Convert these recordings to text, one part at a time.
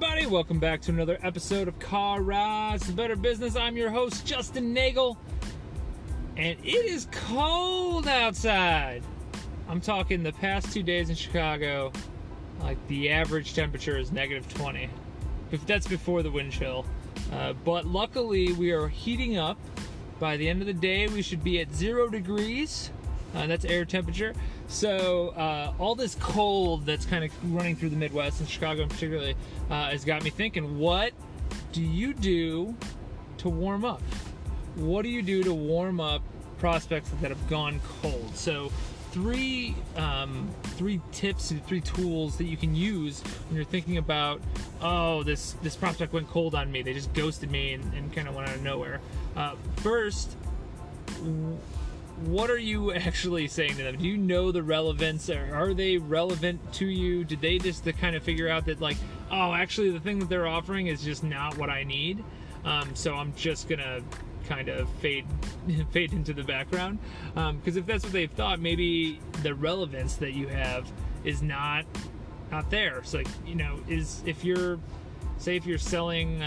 everybody, welcome back to another episode of Car Rides to Better Business. I'm your host, Justin Nagel, and it is cold outside. I'm talking the past 2 days in Chicago, like the average temperature is negative 20. That's before the wind chill. But luckily, we are heating up. By the end of the day, we should be at 0 degrees. That's air temperature. So all this cold that's kind of running through the Midwest and Chicago in particular has got me thinking, what do you do to warm up? What do you do to warm up prospects that have gone cold? So three tips and three tools that you can use when you're thinking about, oh, this prospect went cold on me. They just ghosted me and kind of went out of nowhere. First, what are you actually saying to them? Do you know the relevance? Are they relevant to you? Did they just kind of figure out that, like, oh, actually the thing that they're offering is just not what I need, so I'm just gonna kind of fade into the background? Because if that's what they've thought, maybe the relevance that you have is not there. So, like, you know, if you're selling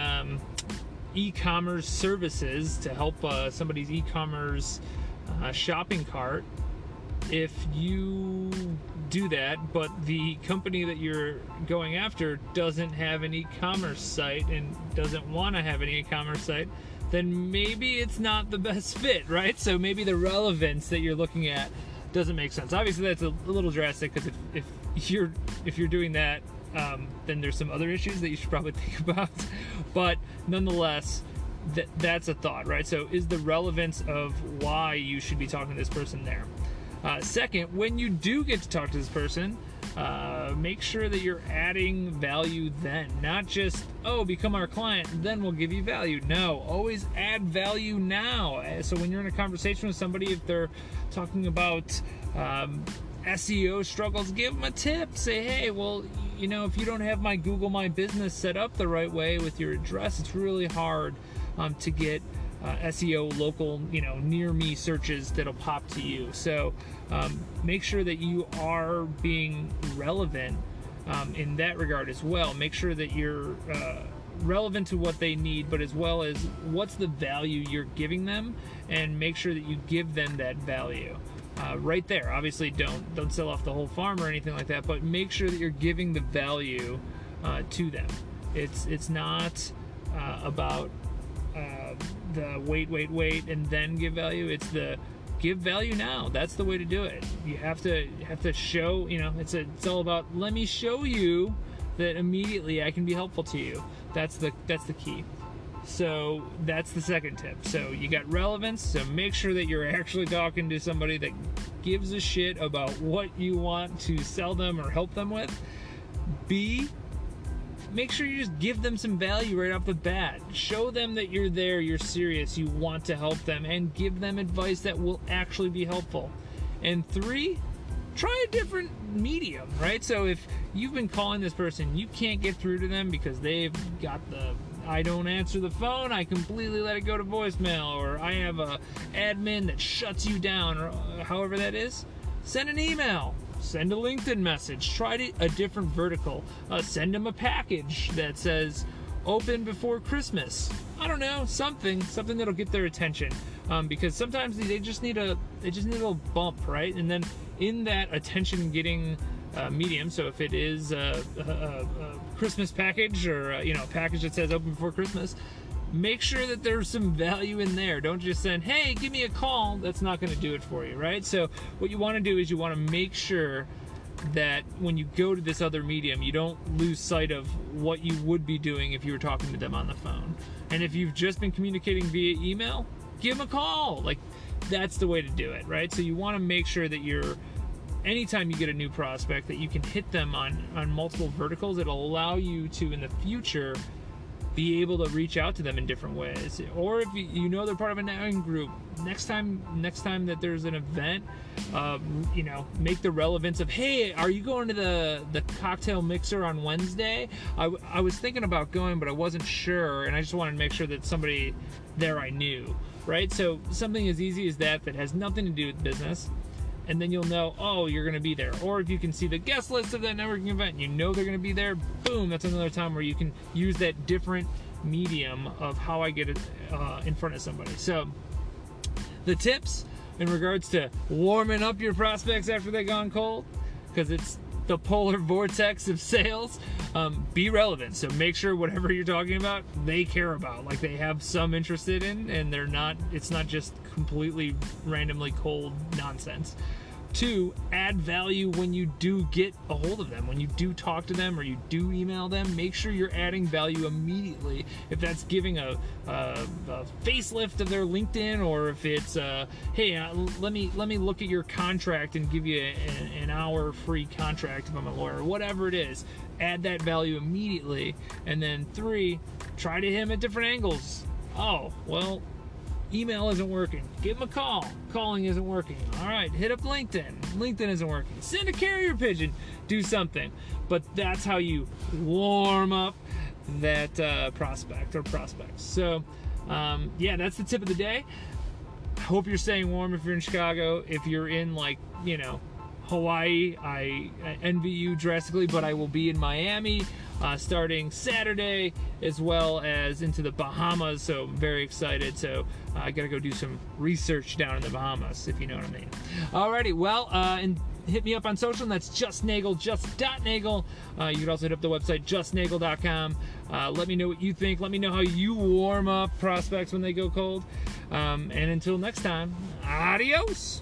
e-commerce services to help somebody's e-commerce shopping cart, if you do that but the company that you're going after doesn't have an e-commerce site and doesn't want to have an e-commerce site, then maybe it's not the best fit, right? So maybe the relevance that you're looking at doesn't make sense. Obviously that's a little drastic, because if you're doing that, then there's some other issues that you should probably think about. But nonetheless, that's a thought, right? So is the relevance of why you should be talking to this person there? Second, when you do get to talk to this person, make sure that you're adding value then. Not just, oh, become our client, then we'll give you value. No, always add value now. So when you're in a conversation with somebody, if they're talking about SEO struggles, give them a tip. Say, hey, well, you know, if you don't have my Google My Business set up the right way with your address, it's really hard to get SEO local, you know, near me searches that'll pop to you. So make sure that you are being relevant in that regard as well. Make sure that you're relevant to what they need, but as well as what's the value you're giving them, and make sure that you give them that value. Right there. Obviously don't sell off the whole farm or anything like that, but make sure that you're giving the value to them. It's not about the wait and then give value. It's the give value now. That's the way to do it. You have to show, you know, it's all about, let me show you that immediately I can be helpful to you. That's the key. So that's the second tip. So you got relevance, so make sure that you're actually talking to somebody that gives a shit about what you want to sell them or help them with. B, make sure you just give them some value right off the bat. Show them that you're there, you're serious, you want to help them, and give them advice that will actually be helpful. And three, try a different medium, right? So if you've been calling this person, you can't get through to them because they've got the, I don't answer the phone, I completely let it go to voicemail, or I have a admin that shuts you down, or however that is, send an email, send a LinkedIn message, try a different vertical, send them a package that says open before Christmas. I don't know, something that'll get their attention, because sometimes they just need a little bump, right? And then in that attention getting medium, so if it is a Christmas package, or you know, a package that says open before Christmas, make sure that there's some value in there. Don't just send, hey, give me a call. That's not going to do it for you, right? So what you want to do is you want to make sure that when you go to this other medium, you don't lose sight of what you would be doing if you were talking to them on the phone. And if you've just been communicating via email, give them a call. Like, that's the way to do it, right? So you want to make sure that you're, anytime you get a new prospect, that you can hit them on multiple verticals. It'll allow you to, in the future, be able to reach out to them in different ways. Or if you know they're part of a networking group, next time that there's an event, you know, make the relevance of, hey, are you going to the cocktail mixer on Wednesday? I was thinking about going, but I wasn't sure, and I just wanted to make sure that somebody there I knew, right? So something as easy as that has nothing to do with business. and then you'll know, oh, you're gonna be there. Or if you can see the guest list of that networking event and you know they're gonna be there, boom, that's another time where you can use that different medium of how I get it in front of somebody. So the tips in regards to warming up your prospects after they've gone cold, because it's the polar vortex of sales, be relevant. So make sure whatever you're talking about, they care about, like they have some interested in, and they're not, it's not just completely randomly cold nonsense. 2, add value when you do get a hold of them. When you do talk to them or you do email them, make sure you're adding value immediately. If that's giving a facelift of their LinkedIn, or if it's, hey, let me look at your contract and give you an hour free contract if I'm a lawyer, whatever it is, add that value immediately. And then 3, try to hit him at different angles. Oh, well, email isn't working, give them a call. Calling isn't working, all right, hit up LinkedIn. LinkedIn isn't working, send a carrier pigeon, do something. But that's how you warm up that prospect or prospects. So yeah, that's the tip of the day. I hope you're staying warm if you're in Chicago. If you're in, like, you know, Hawaii, I envy you drastically, but I will be in Miami starting Saturday, as well as into the Bahamas, so I'm very excited. So I gotta go do some research down in the Bahamas, if you know what I mean. Alrighty, well, and hit me up on social, and that's Just Nagel, just.nagel. You can also hit up the website, justnagel.com. Let me know what you think. Let me know how you warm up prospects when they go cold. And until next time, adios!